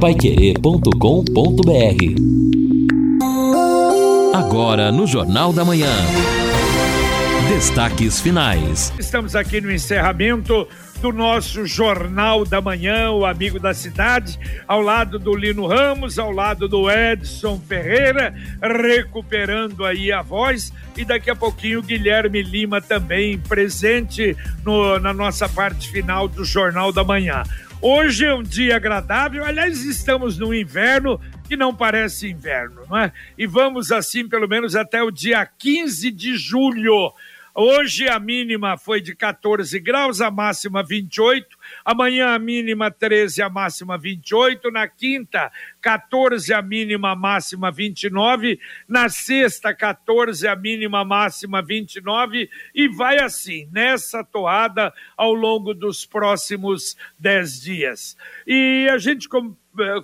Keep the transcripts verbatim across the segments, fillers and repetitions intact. paiquerê ponto com ponto br. Agora no Jornal da Manhã. Destaques finais. Estamos aqui no encerramento do nosso Jornal da Manhã, o Amigo da Cidade, ao lado do Lino Ramos, ao lado do Edson Ferreira, recuperando aí a voz, e daqui a pouquinho o Guilherme Lima também presente no, na nossa parte final do Jornal da Manhã. Hoje é um dia agradável, aliás, estamos no inverno, que não parece inverno, não é? E vamos assim pelo menos até o dia quinze de julho. Hoje a mínima foi de catorze graus, a máxima vinte e oito. Amanhã a mínima treze, a máxima vinte e oito. Na quinta, catorze, a mínima, a máxima vinte e nove. Na sexta, catorze, a mínima, a máxima vinte e nove. E vai assim, nessa toada, ao longo dos próximos dez dias. E a gente com,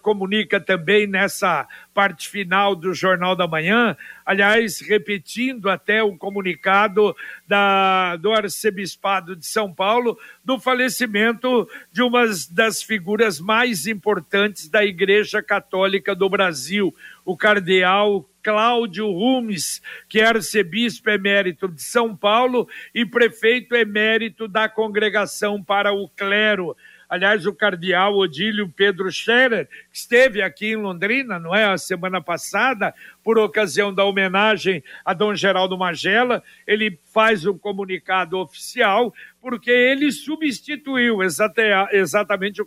comunica também nessa parte final do Jornal da Manhã, aliás, repetindo até o comunicado da, do Arcebispado de São Paulo, do falecimento de uma das figuras mais importantes da Igreja Católica do Brasil, o cardeal Cláudio Hummes, que é arcebispo emérito de São Paulo e prefeito emérito da Congregação para o Clero. Aliás, o cardeal Odílio Pedro Scherer, que esteve aqui em Londrina, não é, a semana passada, por ocasião da homenagem a Dom Geraldo Magela, ele faz um comunicado oficial, porque ele substituiu exatamente o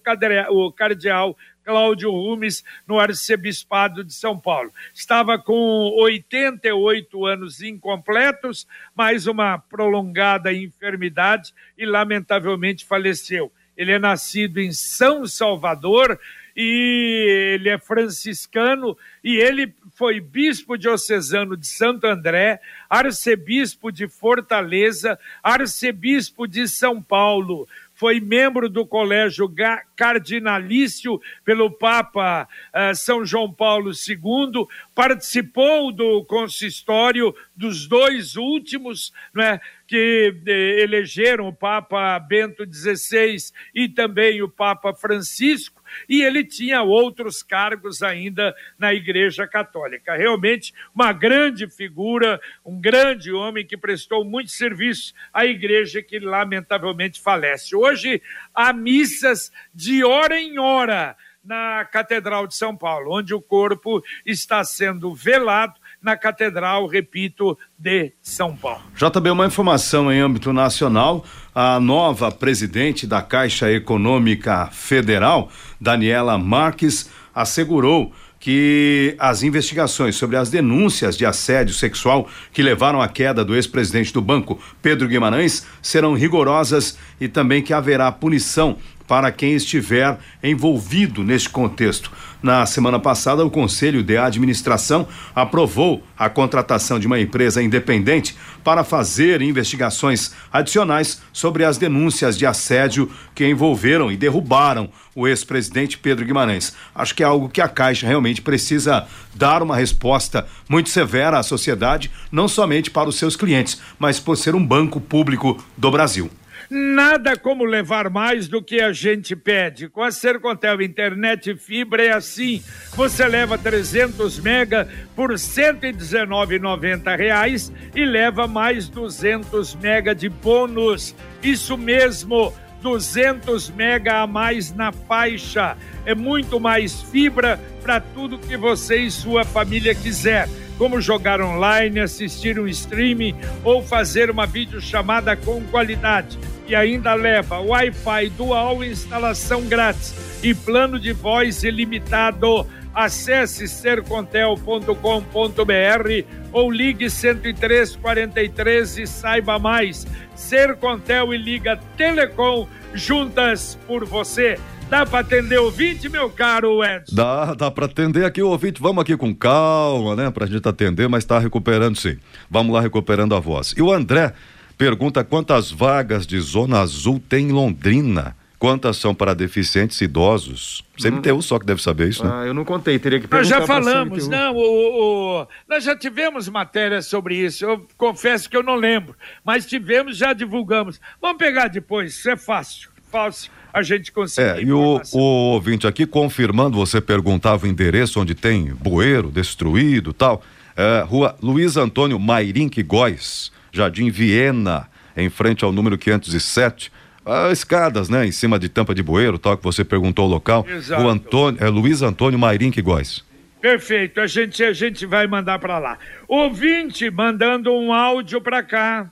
cardeal Cláudio Hummes no Arcebispado de São Paulo. Estava com oitenta e oito anos incompletos, mais uma prolongada enfermidade, e lamentavelmente faleceu. Ele é nascido em São Salvador e ele é franciscano, e ele foi bispo diocesano de Santo André, arcebispo de Fortaleza, arcebispo de São Paulo. Foi membro do Colégio Cardinalício pelo Papa uh, São João Paulo segundo, participou do consistório dos dois últimos, né, que eh, elegeram o Papa Bento dezesseis e também o Papa Francisco, e ele tinha outros cargos ainda na Igreja Católica. Realmente uma grande figura, um grande homem que prestou muito serviço à Igreja, que lamentavelmente falece. Hoje há missas de hora em hora na Catedral de São Paulo, onde o corpo está sendo velado na Catedral, repito, de São Paulo. J B, uma informação em âmbito nacional: a nova presidente da Caixa Econômica Federal, Daniela Marques, assegurou que as investigações sobre as denúncias de assédio sexual que levaram à queda do ex-presidente do banco, Pedro Guimarães, serão rigorosas, e também que haverá punição para quem estiver envolvido neste contexto. Na semana passada, o Conselho de Administração aprovou a contratação de uma empresa independente para fazer investigações adicionais sobre as denúncias de assédio que envolveram e derrubaram o ex-presidente Pedro Guimarães. Acho que é algo que a Caixa realmente precisa dar uma resposta muito severa à sociedade, não somente para os seus clientes, mas por ser um banco público do Brasil. Nada como levar mais do que a gente pede. Com a Sercomtel Internet e Fibra é assim. Você leva trezentos mega por cento e dezenove reais e noventa centavos e leva mais duzentos mega de bônus. Isso mesmo, duzentos mega a mais na faixa. É muito mais fibra para tudo que você e sua família quiser, como jogar online, assistir um streaming ou fazer uma videochamada com qualidade. E ainda leva Wi-Fi dual, instalação grátis e plano de voz ilimitado. Acesse sercomtel ponto com ponto br ou ligue cento e três, quarenta e três e saiba mais. Sercomtel e Liga Telecom, juntas por você. Dá para atender o ouvinte, meu caro Edson? Dá, dá para atender aqui o ouvinte. Vamos aqui com calma, né? Pra gente atender, mas tá recuperando sim. Vamos lá, recuperando a voz. E o André pergunta quantas vagas de Zona Azul tem em Londrina. Quantas são para deficientes idosos? C M T U só que deve saber isso, né? Ah, eu não contei, teria que perguntar. Nós já falamos, não, o, o, nós já tivemos matéria sobre isso, eu confesso que eu não lembro, mas tivemos, já divulgamos. Vamos pegar depois, isso é fácil, fácil. a gente conseguiu. É, e o, o ouvinte aqui confirmando, você perguntava o endereço onde tem bueiro destruído e tal, é, rua Luiz Antônio Mairinque Góes, Jardim Viena, em frente ao número quinhentos e sete, ah, escadas, né, em cima de tampa de bueiro, tal, que você perguntou o local. Exato. O Antônio, é Luiz Antônio Mairinque Góes. Perfeito, a gente, a gente vai mandar para lá. Ouvinte mandando um áudio para cá.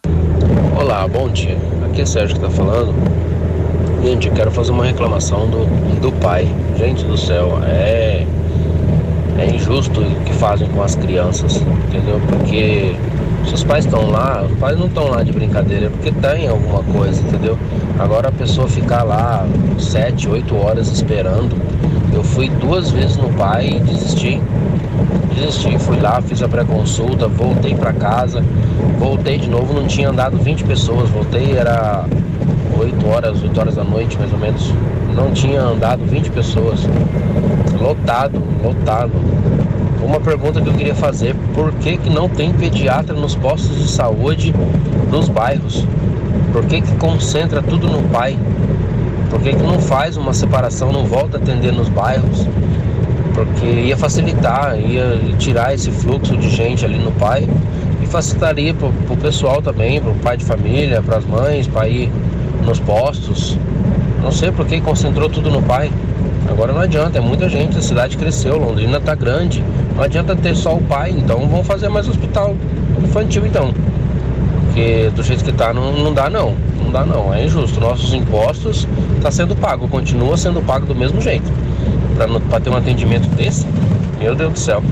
Olá, bom dia. Aqui é Sérgio que está falando. Gente, eu quero fazer uma reclamação do, do pai. Gente do céu, é, é injusto o que fazem com as crianças, entendeu? Porque se os pais estão lá, os pais não estão lá de brincadeira, é porque tem alguma coisa, entendeu? Agora a pessoa ficar lá sete, oito horas esperando. Eu fui duas vezes no pai e desisti, desisti, fui lá, fiz a pré-consulta, voltei para casa, voltei de novo, não tinha andado vinte pessoas, voltei, era oito horas, oito horas da noite mais ou menos, não tinha andado vinte pessoas, lotado, lotado. Uma pergunta que eu queria fazer, por que que não tem pediatra nos postos de saúde dos bairros? Por que que concentra tudo no pai? Por que que não faz uma separação, não volta a atender nos bairros? Porque ia facilitar, ia tirar esse fluxo de gente ali no pai e facilitaria pro, pro pessoal também, pro pai de família, pras mães, pra ir nos postos. Não sei por que concentrou tudo no pai. Agora não adianta, é muita gente, a cidade cresceu, Londrina tá grande. Não adianta ter só o pai, então vão fazer mais hospital infantil então. Porque do jeito que tá não, não dá não, não dá não, é injusto. Nossos impostos tá sendo pago, continua sendo pago do mesmo jeito. Para ter um atendimento desse, meu Deus do céu.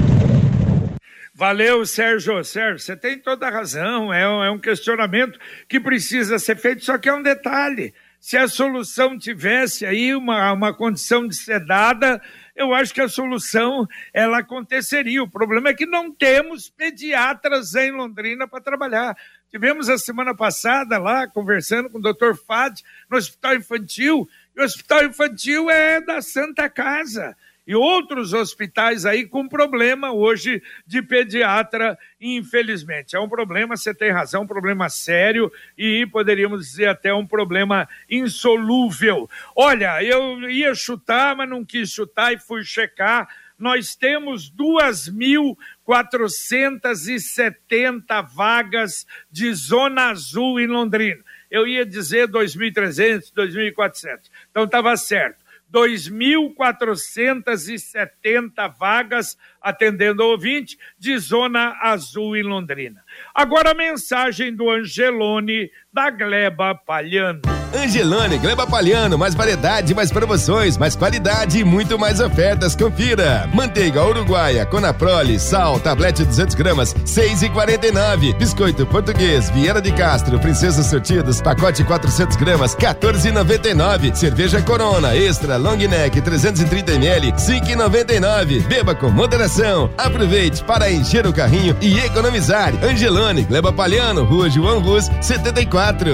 Valeu, Sérgio. Sérgio, você tem toda a razão, é um, é um questionamento que precisa ser feito, só que é um detalhe. Se a solução tivesse aí uma, uma condição de ser dada, eu acho que a solução, ela aconteceria. O problema é que não temos pediatras em Londrina para trabalhar. Tivemos a semana passada lá, conversando com o doutor Fad, no Hospital Infantil, e o Hospital Infantil é da Santa Casa, e outros hospitais aí com problema hoje de pediatra, infelizmente. É um problema, você tem razão, um problema sério e poderíamos dizer até um problema insolúvel. Olha, eu ia chutar, mas não quis chutar e fui checar. Nós temos duas mil quatrocentas e setenta vagas de Zona Azul em Londrina. Eu ia dizer dois mil e trezentos, dois mil e quatrocentos. Então estava certo. dois mil quatrocentas e setenta vagas, atendendo ao ouvinte, de Zona Azul em Londrina. Agora a mensagem do Angelone, da Gleba Palhano. Angelone, Gleba Palhano, mais variedade, mais promoções, mais qualidade e muito mais ofertas, confira. Manteiga uruguaia, Conaprole, sal, tablete duzentas gramas, seis reais e quarenta e nove. Biscoito português, Vieira de Castro, Princesa Surtidos, pacote quatrocentas gramas, quatorze reais e noventa e nove. Cerveja Corona, extra, long neck, trezentos e trinta mililitros, cinco reais e noventa e nove. Beba com moderação. Aproveite para encher o carrinho e economizar. Angelone, Gleba Palhano, Rua João Ruz, setenta e quatro.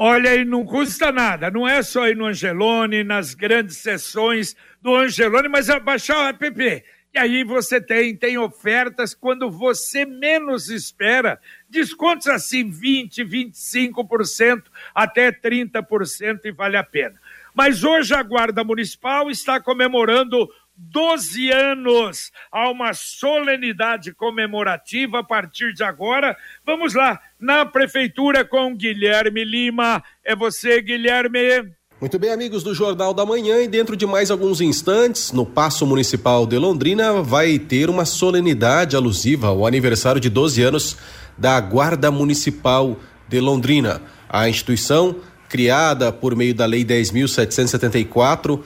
Olha, e não custa nada, não é só ir no Angelone, nas grandes sessões do Angelone, mas é baixar o app. E aí você tem, tem ofertas quando você menos espera, descontos assim vinte por cento, vinte e cinco por cento, até trinta por cento e vale a pena. Mas hoje a Guarda Municipal está comemorando doze anos, há uma solenidade comemorativa a partir de agora. Vamos lá, na Prefeitura com Guilherme Lima. É você, Guilherme. Muito bem, amigos do Jornal da Manhã, e dentro de mais alguns instantes, no Paço Municipal de Londrina, vai ter uma solenidade alusiva ao aniversário de doze anos da Guarda Municipal de Londrina. A instituição, criada por meio da Lei dez mil setecentos e setenta e quatro,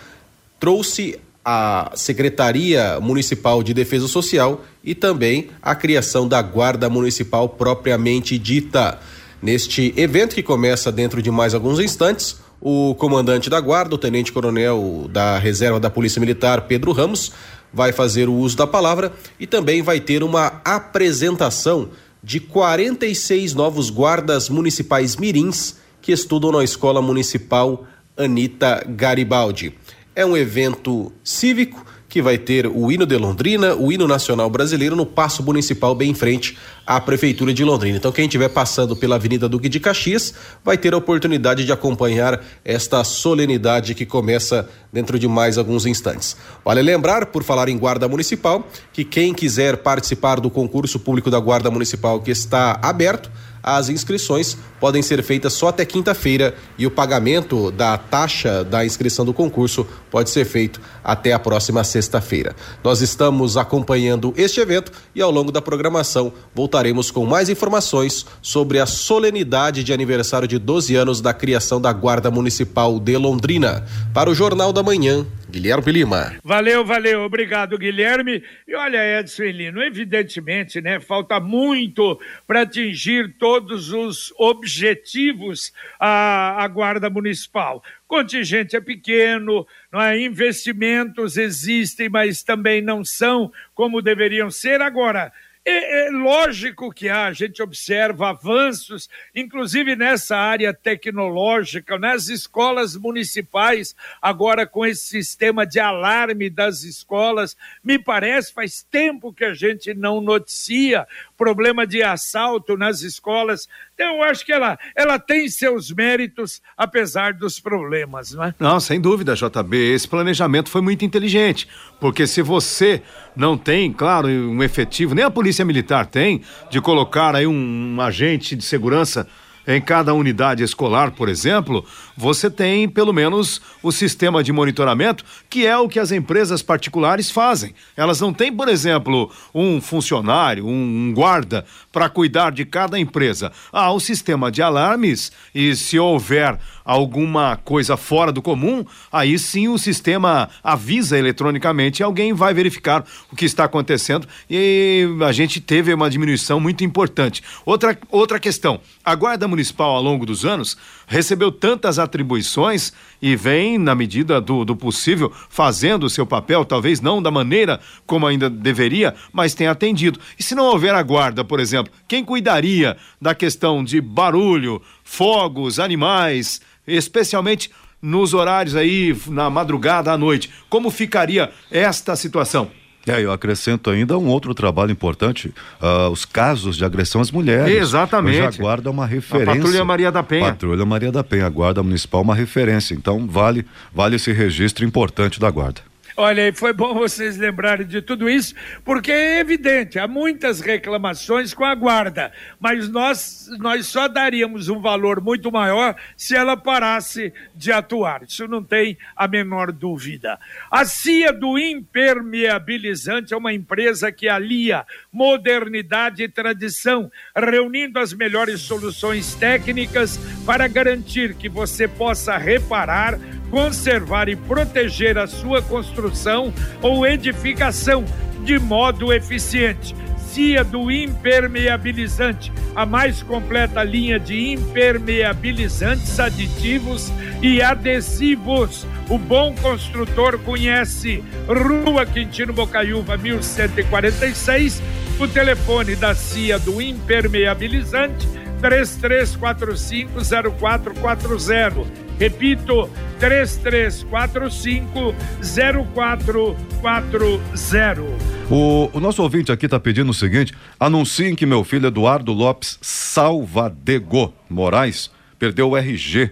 trouxe a Secretaria Municipal de Defesa Social e também a criação da Guarda Municipal propriamente dita. Neste evento, que começa dentro de mais alguns instantes, o comandante da Guarda, o tenente-coronel da Reserva da Polícia Militar, Pedro Ramos, vai fazer o uso da palavra e também vai ter uma apresentação de quarenta e seis novos guardas municipais mirins que estudam na Escola Municipal Anita Garibaldi. É um evento cívico que vai ter o hino de Londrina, o hino nacional brasileiro no Paço Municipal, bem em frente à Prefeitura de Londrina. Então quem estiver passando pela Avenida Duque de Caxias vai ter a oportunidade de acompanhar esta solenidade que começa dentro de mais alguns instantes. Vale lembrar, por falar em Guarda Municipal, que quem quiser participar do concurso público da Guarda Municipal, que está aberto, as inscrições podem ser feitas só até quinta-feira e o pagamento da taxa da inscrição do concurso pode ser feito até a próxima sexta-feira. Nós estamos acompanhando este evento e ao longo da programação voltaremos com mais informações sobre a solenidade de aniversário de doze anos da criação da Guarda Municipal de Londrina. Para o Jornal da Manhã, Guilherme Lima. Valeu, valeu, obrigado, Guilherme. E olha, Edson e Lino, evidentemente, né, falta muito para atingir todos os objetivos a, a Guarda Municipal. Contingente é pequeno, não é? Investimentos existem, mas também não são como deveriam ser. Agora, é, é lógico que há, a gente observa avanços, inclusive nessa área tecnológica, nas escolas municipais, agora com esse sistema de alarme das escolas. Me parece, faz tempo que a gente não noticia problema de assalto nas escolas. Então, eu acho que ela, ela tem seus méritos, apesar dos problemas, não é? Não, sem dúvida, J B, esse planejamento foi muito inteligente, porque se você não tem, claro, um efetivo, nem a polícia militar tem, de colocar aí um, um agente de segurança em cada unidade escolar, por exemplo, você tem pelo menos o sistema de monitoramento, que é o que as empresas particulares fazem. Elas não têm, por exemplo, um funcionário, um guarda para cuidar de cada empresa. Há o sistema de alarmes e se houver alguma coisa fora do comum, aí sim o sistema avisa eletronicamente, alguém vai verificar o que está acontecendo e a gente teve uma diminuição muito importante. Outra, outra questão, a Guarda Municipal ao longo dos anos recebeu tantas atribuições e vem, na medida do, do possível, fazendo o seu papel, talvez não da maneira como ainda deveria, mas tem atendido. E se não houver a guarda, por exemplo, quem cuidaria da questão de barulho, fogos, animais, especialmente nos horários aí, na madrugada, à noite? Como ficaria esta situação? É, eu acrescento ainda um outro trabalho importante, uh, os casos de agressão às mulheres. Exatamente. Hoje a guarda é uma referência. A Patrulha Maria da Penha. Patrulha Maria da Penha, a Guarda Municipal é uma referência, então vale, vale esse registro importante da guarda. Olha, e foi bom vocês lembrarem de tudo isso, porque é evidente, há muitas reclamações com a guarda, mas nós, nós só daríamos um valor muito maior se ela parasse de atuar, isso não tem a menor dúvida. A Cia do Impermeabilizante é uma empresa que alia modernidade e tradição, reunindo as melhores soluções técnicas para garantir que você possa reparar, conservar e proteger a sua construção ou edificação de modo eficiente. Cia do Impermeabilizante, a mais completa linha de impermeabilizantes, aditivos e adesivos. O bom construtor conhece. Rua Quintino Bocaiúva, mil cento e quarenta e seis. O telefone da Cia do Impermeabilizante, três três quatro cinco zero quatro quatro zero. Repito, três três quatro cinco zero quatro quatro zero. O, o nosso ouvinte aqui está pedindo o seguinte: anunciem que meu filho Eduardo Lopes Salvadego Moraes perdeu o R G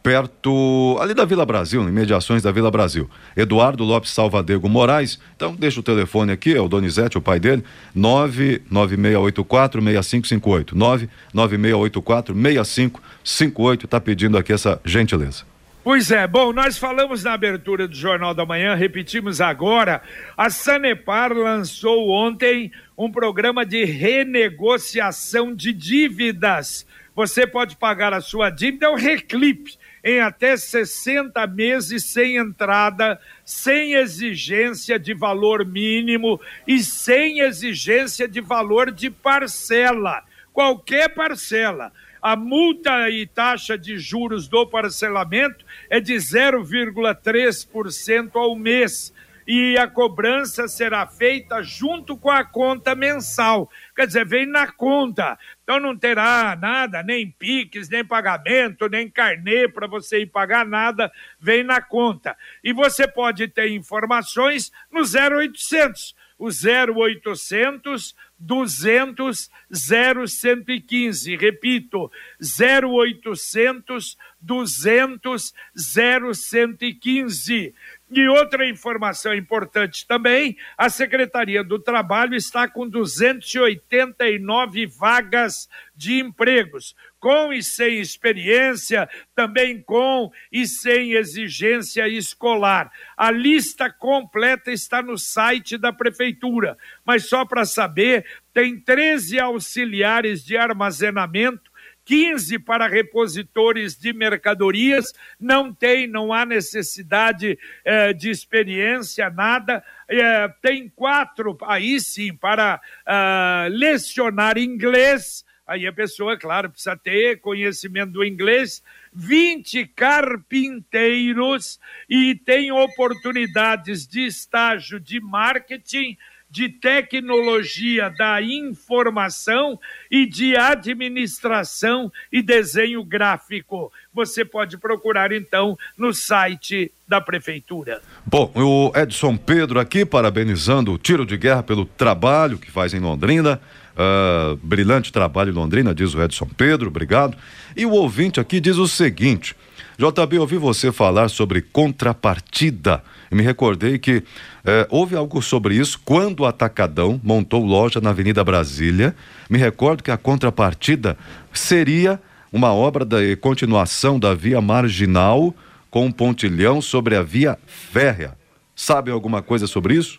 perto, ali da Vila Brasil, em mediações da Vila Brasil. Eduardo Lopes Salvadego Moraes, então deixa o telefone aqui, é o Donizete, o pai dele, nove nove seis oito quatro seis cinco cinco oito, nove nove seis oito quatro seis cinco cinco oito, tá pedindo aqui essa gentileza. Pois é, bom, nós falamos na abertura do Jornal da Manhã, repetimos agora, a Sanepar lançou ontem um programa de renegociação de dívidas. Você pode pagar a sua dívida ou reclipe em até sessenta meses sem entrada, sem exigência de valor mínimo e sem exigência de valor de parcela, qualquer parcela. A multa e taxa de juros do parcelamento é de zero vírgula três por cento ao mês. e a cobrança será feita junto com a conta mensal. Quer dizer, vem na conta. Então não terá nada, nem Pix, nem pagamento, nem carnê para você ir pagar nada, vem na conta. E você pode ter informações no zero oitocentos. O zero oitocentos, duzentos, zero cento e quinze. Repito, zero oitocentos, duzentos, zero cento e quinze. E outra informação importante também, a Secretaria do Trabalho está com duzentas e oitenta e nove vagas de empregos, com e sem experiência, também com e sem exigência escolar. A lista completa está no site da Prefeitura, mas só para saber, tem treze auxiliares de armazenamento, quinze para repositores de mercadorias, não tem, não há necessidade eh, de experiência, nada. Eh, tem quatro, aí sim, para uh, lecionar inglês. Aí a pessoa, claro, precisa ter conhecimento do inglês, vinte carpinteiros, e tem oportunidades de estágio de marketing, de tecnologia da informação e de administração e desenho gráfico. Você pode procurar, então, no site da Prefeitura. Bom, o Edson Pedro aqui, parabenizando o Tiro de Guerra pelo trabalho que faz em Londrina. Uh, brilhante trabalho em Londrina, diz o Edson Pedro, obrigado. E o ouvinte aqui diz o seguinte: J B, ouvi você falar sobre contrapartida. Me recordei que eh, houve algo sobre isso quando o Atacadão montou loja na Avenida Brasília. Me recordo que a contrapartida seria uma obra de continuação da via marginal com um pontilhão sobre a via férrea. Sabe alguma coisa sobre isso?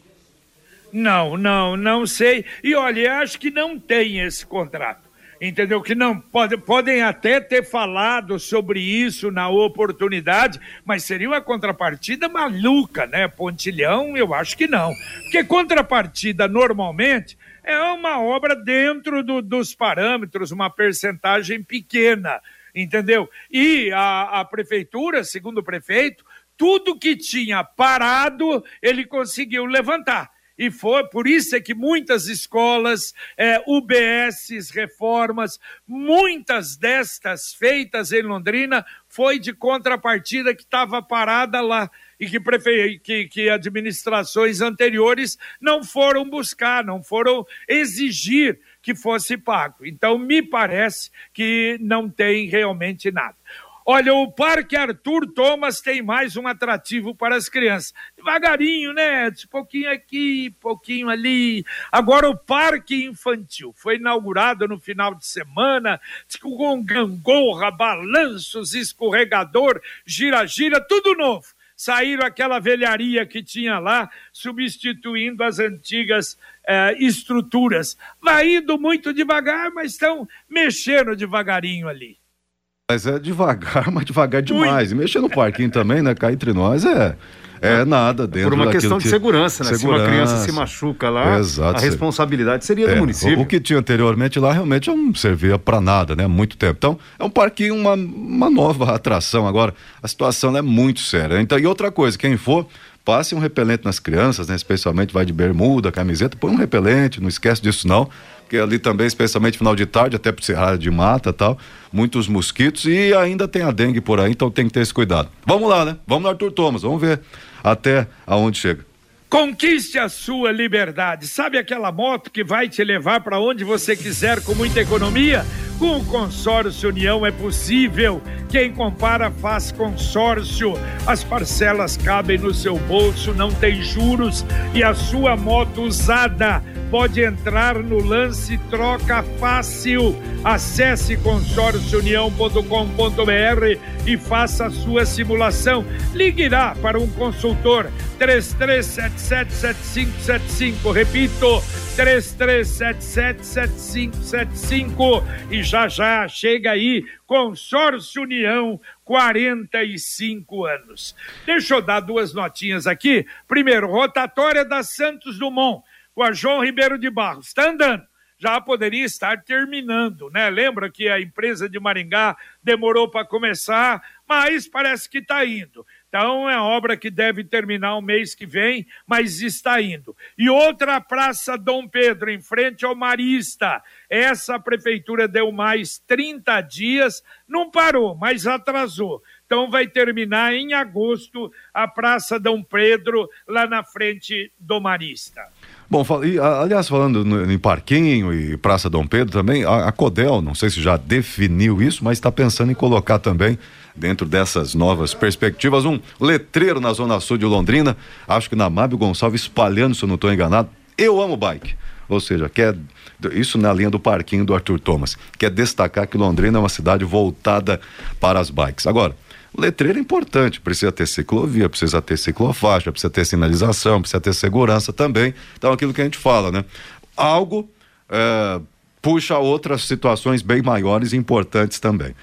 Não, não, não sei. E olha, acho que não tem esse contrato. Entendeu? Que não pode, podem até ter falado sobre isso na oportunidade, mas seria uma contrapartida maluca, né? Pontilhão, eu acho que não. Porque contrapartida, normalmente, é uma obra dentro do, dos parâmetros, uma percentagem pequena, entendeu? E a, a prefeitura, segundo o prefeito, tudo que tinha parado, ele conseguiu levantar. E foi, por isso é que muitas escolas, é, U B S, reformas, muitas destas feitas em Londrina foi de contrapartida que estava parada lá e que, prefe... que, que administrações anteriores não foram buscar, não foram exigir que fosse pago. Então, me parece que não tem realmente nada. Olha, o Parque Arthur Thomas tem mais um atrativo para as crianças. Devagarinho, né? De pouquinho aqui, pouquinho ali. Agora o Parque Infantil foi inaugurado no final de semana, com gangorra, balanços, escorregador, gira-gira, tudo novo. Saíram aquela velharia que tinha lá, substituindo as antigas eh, estruturas. Vai indo muito devagar, mas estão mexendo devagarinho ali. Mas é devagar, mas devagar demais. E mexer no parquinho também, né? Cá entre nós é, é nada dentro daquilo. Por uma questão de que... segurança, né? Segurança. Se uma criança se machuca lá, exato, a responsabilidade seria é, do município. O que tinha anteriormente lá realmente não servia para nada, né? Muito tempo. Então, é um parquinho, uma, uma nova atração. Agora, a situação é muito séria. Então, e outra coisa, quem for, passe um repelente nas crianças, né? Especialmente vai de bermuda, camiseta, põe um repelente, não esquece disso não. Porque ali também, especialmente final de tarde, até por ser área de mata e tal, muitos mosquitos e ainda tem a dengue por aí, então tem que ter esse cuidado. Vamos lá, né? Vamos no Arthur Thomas, vamos ver até aonde chega. Conquiste a sua liberdade. Sabe aquela moto que vai te levar para onde você quiser com muita economia? Com o Consórcio União é possível. Quem compara faz consórcio. As parcelas cabem no seu bolso, não tem juros e a sua moto usada pode entrar no lance troca fácil. Acesse consórcio união ponto com ponto b r e faça a sua simulação. Ligue lá para um consultor três três sete sete sete cinco sete cinco. Repito, três três sete sete sete cinco sete cinco. E já já chega aí, Consórcio União, quarenta e cinco anos. Deixa eu dar duas notinhas aqui. Primeiro, rotatória da Santos Dumont, com a João Ribeiro de Barros, está andando, já poderia estar terminando, né? Lembra que a empresa de Maringá demorou para começar, mas parece que está indo. Então, é obra que deve terminar o mês que vem, mas está indo. E outra, Praça Dom Pedro, em frente ao Marista. Essa a prefeitura deu mais trinta dias, não parou, mas atrasou. Então, vai terminar em agosto a Praça Dom Pedro, lá na frente do Marista. Bom, aliás, falando em Parquinho e Praça Dom Pedro também, a Codel, não sei se já definiu isso, mas está pensando em colocar também, dentro dessas novas perspectivas, um letreiro na Zona Sul de Londrina, acho que na Mábio Gonçalves, espalhando, se eu não estou enganado, eu amo bike. Ou seja, quer, isso na linha do Parquinho do Arthur Thomas, quer destacar que Londrina é uma cidade voltada para as bikes. Agora, o letreiro é importante, precisa ter ciclovia, precisa ter ciclofaixa, precisa ter sinalização, precisa ter segurança também. Então, aquilo que a gente fala, né? Algo é, puxa outras situações bem maiores e importantes também.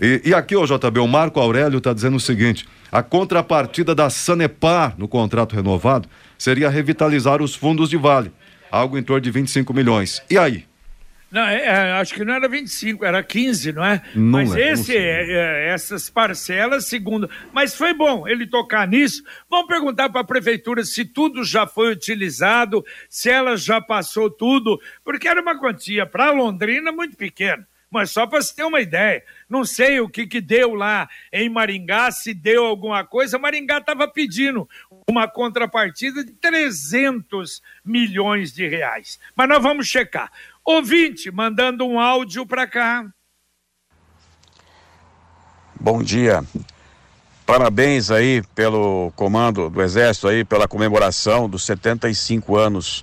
E, e aqui, o J B, o Marco Aurélio está dizendo o seguinte: a contrapartida da Sanepar no contrato renovado seria revitalizar os fundos de vale, algo em torno de vinte e cinco milhões. E aí? Não, é, acho que não era vinte e cinco, era quinze, não é? Não, mas é, esse, é, essas parcelas, segundo... Mas foi bom ele tocar nisso. Vamos perguntar para a prefeitura se tudo já foi utilizado, se ela já passou tudo, porque era uma quantia para Londrina muito pequena. Mas só para se ter uma ideia, não sei o que que deu lá em Maringá, se deu alguma coisa. Maringá estava pedindo uma contrapartida de trezentos milhões de reais. Mas nós vamos checar. Ouvinte, mandando um áudio para cá. Bom dia. Parabéns aí pelo comando do Exército, aí pela comemoração dos setenta e cinco anos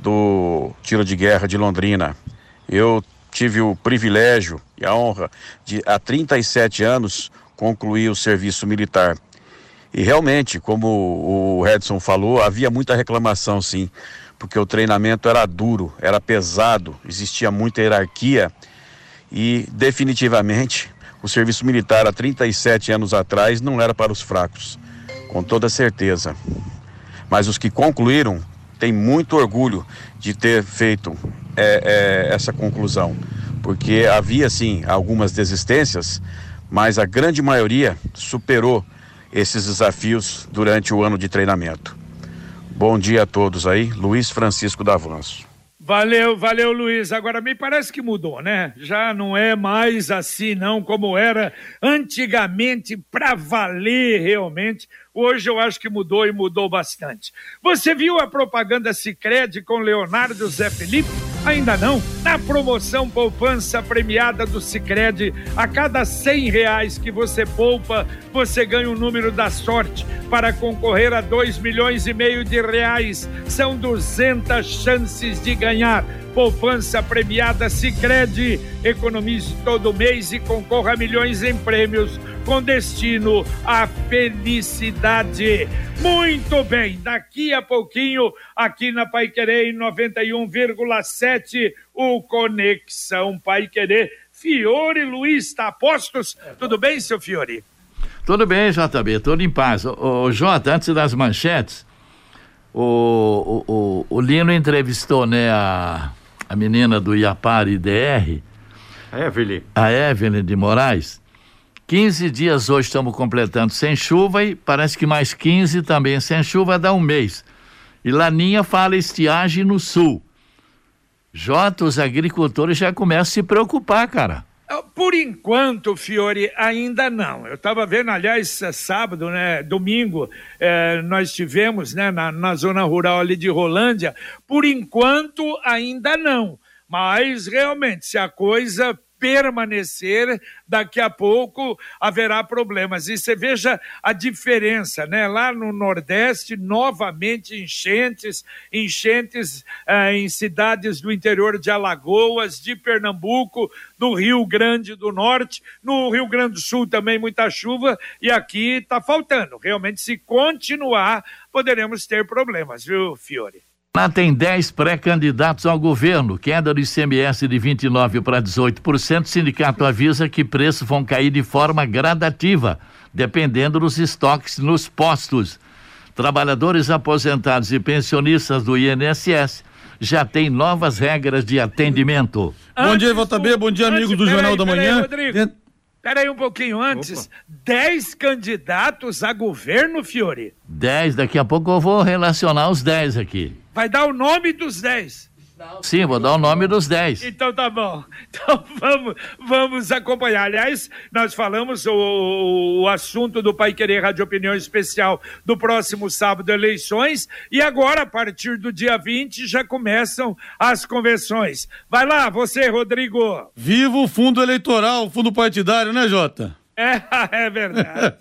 do Tiro de Guerra de Londrina. Eu tive o privilégio e a honra de, há trinta e sete anos, concluir o serviço militar. E realmente, como o Edson falou, havia muita reclamação, sim, porque o treinamento era duro, era pesado, existia muita hierarquia e, definitivamente, o serviço militar há trinta e sete anos atrás não era para os fracos, com toda certeza. Mas os que concluíram têm muito orgulho de ter feito É, é, essa conclusão, porque havia sim algumas desistências, mas a grande maioria superou esses desafios durante o ano de treinamento. Bom dia a todos aí, Luiz Francisco Davanço. Valeu, valeu, Luiz. Agora, me parece que mudou, né? Já não é mais assim, não, como era antigamente, para valer realmente. Hoje eu acho que mudou e mudou bastante. Você viu a propaganda Sicredi com Leonardo Zé Felipe? Ainda não? Na promoção Poupança Premiada do Sicredi, a cada cem reais que você poupa, você ganha o número da sorte para concorrer a dois milhões e meio de reais. São duzentas chances de ganhar. Poupança Premiada Sicredi. Economize todo mês e concorra a milhões em prêmios com destino à felicidade. Muito bem, daqui a pouquinho, aqui na Paiquerê, em noventa e um vírgula sete, o Conexão Paiquerê. Fiore Luiz está a postos. Tudo bem, seu Fiore? Tudo bem, J B, tudo em paz. O, o Jota, antes das manchetes, o, o, o, o Lino entrevistou, né, a, a menina do Iapari D R, a Evelyn. a Evelyn de Moraes. quinze dias hoje estamos completando sem chuva e parece que mais quinze também sem chuva, dá um mês. E Laninha fala estiagem no sul. Jota, os agricultores já começam a se preocupar, cara. Por enquanto, Fiore, ainda não. Eu estava vendo, aliás, sábado, né, domingo, eh, nós tivemos, né, na, na zona rural ali de Rolândia. Por enquanto, ainda não. Mas, realmente, se a coisa permanecer, daqui a pouco haverá problemas. E você veja a diferença, né? Lá no Nordeste, novamente enchentes, enchentes eh, em cidades do interior de Alagoas, de Pernambuco, do Rio Grande do Norte, no Rio Grande do Sul também muita chuva, e aqui está faltando. Realmente, se continuar, poderemos ter problemas, viu, Fiore? Lá tem dez pré-candidatos ao governo, queda do I C M S de vinte e nove para dezoito por cento. Sindicato avisa que preços vão cair de forma gradativa, dependendo dos estoques nos postos. Trabalhadores aposentados e pensionistas do I N S S já têm novas regras de atendimento. Bom dia, Votabê, bom dia, amigos do Jornal da Manhã. Espera aí um pouquinho antes. dez candidatos a governo, Fiore. dez, daqui a pouco eu vou relacionar os dez aqui. Vai dar o nome dos dez. Sim, vou dar o nome dos dez. Então tá bom. Então vamos, vamos acompanhar. Aliás, nós falamos o, o assunto do Paiquerê Rádio Opinião Especial do próximo sábado, eleições, e agora, a partir do dia vinte, já começam as convenções. Vai lá, você, Rodrigo. Viva o fundo eleitoral, o fundo partidário, né, Jota? É, é verdade.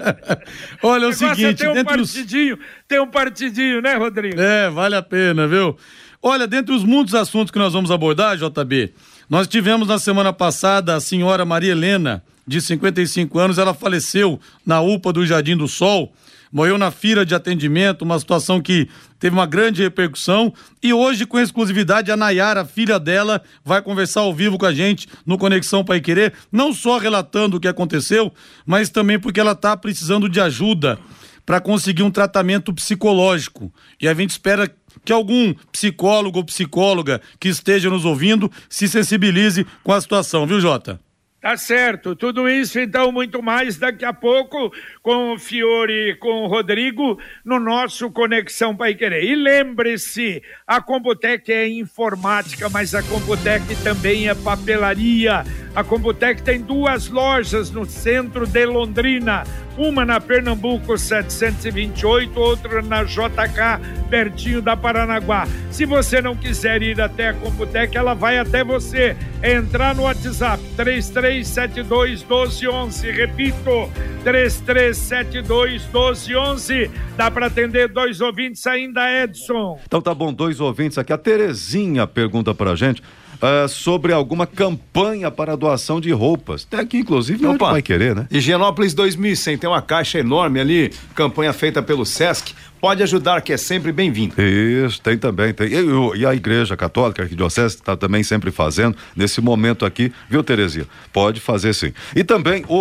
Olha, é o seguinte... Tem um, partidinho, os... tem um partidinho, né, Rodrigo? É, vale a pena, viu? Olha, dentre os muitos assuntos que nós vamos abordar, J B, nós tivemos na semana passada a senhora Maria Helena, de cinquenta e cinco anos, ela faleceu na U P A do Jardim do Sol, morreu na fila de atendimento, uma situação que teve uma grande repercussão, e hoje, com exclusividade, a Nayara, a filha dela, vai conversar ao vivo com a gente no Conexão Paiquerê, não só relatando o que aconteceu, mas também porque ela está precisando de ajuda para conseguir um tratamento psicológico. E a gente espera que algum psicólogo ou psicóloga que esteja nos ouvindo se sensibilize com a situação, viu, Jota? Tá certo, tudo isso então, muito mais daqui a pouco com o Fiore e com o Rodrigo no nosso Conexão Paiquerê. E lembre-se, a Computec é informática, mas a Computec também é papelaria. A Computec tem duas lojas no centro de Londrina, uma na Pernambuco setecentos e vinte e oito, outra na J K, pertinho da Paranaguá. Se você não quiser ir até a Computec, ela vai até você. É entrar no WhatsApp três três sete dois um dois um um, repito, três três sete dois um dois um um. Dá para atender dois ouvintes ainda, Edson. Então tá bom, dois ouvintes aqui. A Terezinha pergunta pra gente uh, sobre alguma campanha para doação de roupas. Até aqui, inclusive, não vai querer, né? Higienópolis dois mil e cem, tem uma caixa enorme ali, campanha feita pelo Sesc. Pode ajudar, que é sempre bem-vindo. Isso, tem também, tem. E, e a Igreja Católica, a Arquidiocese, está também sempre fazendo, nesse momento aqui, viu, Terezinha? Pode fazer sim. E também o,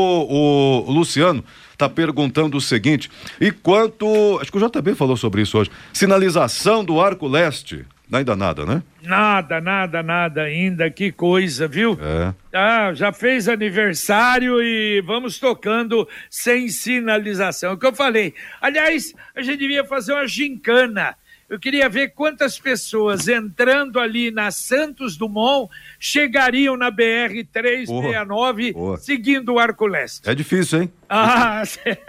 o Luciano está perguntando o seguinte, e quanto, acho que o J B falou sobre isso hoje, sinalização do Arco Leste, ainda nada, né? Nada, nada, nada ainda, que coisa, viu? É. Ah, já fez aniversário e vamos tocando sem sinalização, é o que eu falei. Aliás, a gente devia fazer uma gincana. Eu queria ver quantas pessoas entrando ali na Santos Dumont chegariam na B R trezentos e sessenta e nove, boa, seguindo o Arco Leste. É difícil, hein? Ah,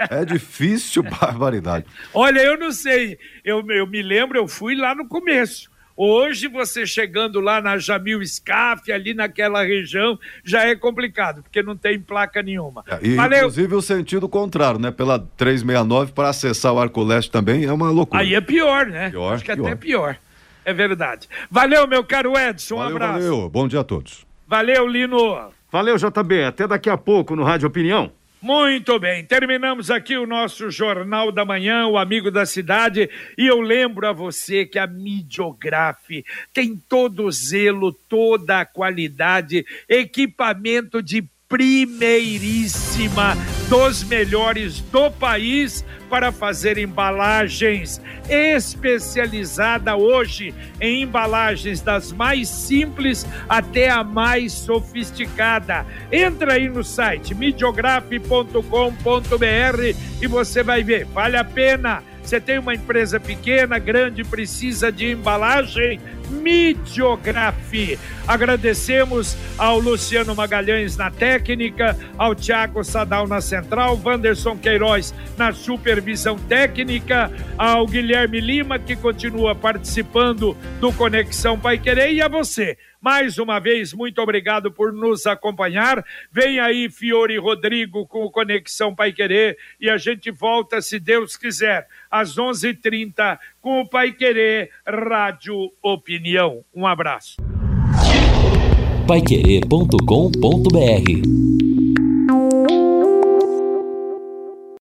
é difícil, barbaridade. Olha, eu não sei, eu, eu me lembro, eu fui lá no começo. Hoje, você chegando lá na Jamil Scaf, ali naquela região, já é complicado, porque não tem placa nenhuma. E, inclusive, o sentido contrário, né? Pela trezentos e sessenta e nove, para acessar o Arco Leste também é uma loucura. Aí é pior, né? Pior, acho que pior. Até pior. É verdade. Valeu, meu caro Edson. Um valeu, abraço. Valeu, bom dia a todos. Valeu, Lino. Valeu, J B. Até daqui a pouco no Rádio Opinião. Muito bem, terminamos aqui o nosso Jornal da Manhã, o Amigo da Cidade, e eu lembro a você que a Midiografe tem todo o zelo, toda a qualidade, equipamento de primeiríssima, dos melhores do país para fazer embalagens, especializada hoje em embalagens das mais simples até a mais sofisticada. Entra aí no site midiografe ponto com ponto br e você vai ver, vale a pena. Você tem uma empresa pequena, grande, precisa de embalagem, Midiografe. Agradecemos ao Luciano Magalhães na técnica, ao Tiago Sadal na central, Wanderson Queiroz na supervisão técnica, ao Guilherme Lima, que continua participando do Conexão Paiquerê, e a você. Mais uma vez, muito obrigado por nos acompanhar. Vem aí, Fiore e Rodrigo, com o Conexão Paiquerê, e a gente volta, se Deus quiser, às onze e trinta, com o Paiquerê Rádio Opinião. Um abraço. paiquerê ponto com ponto br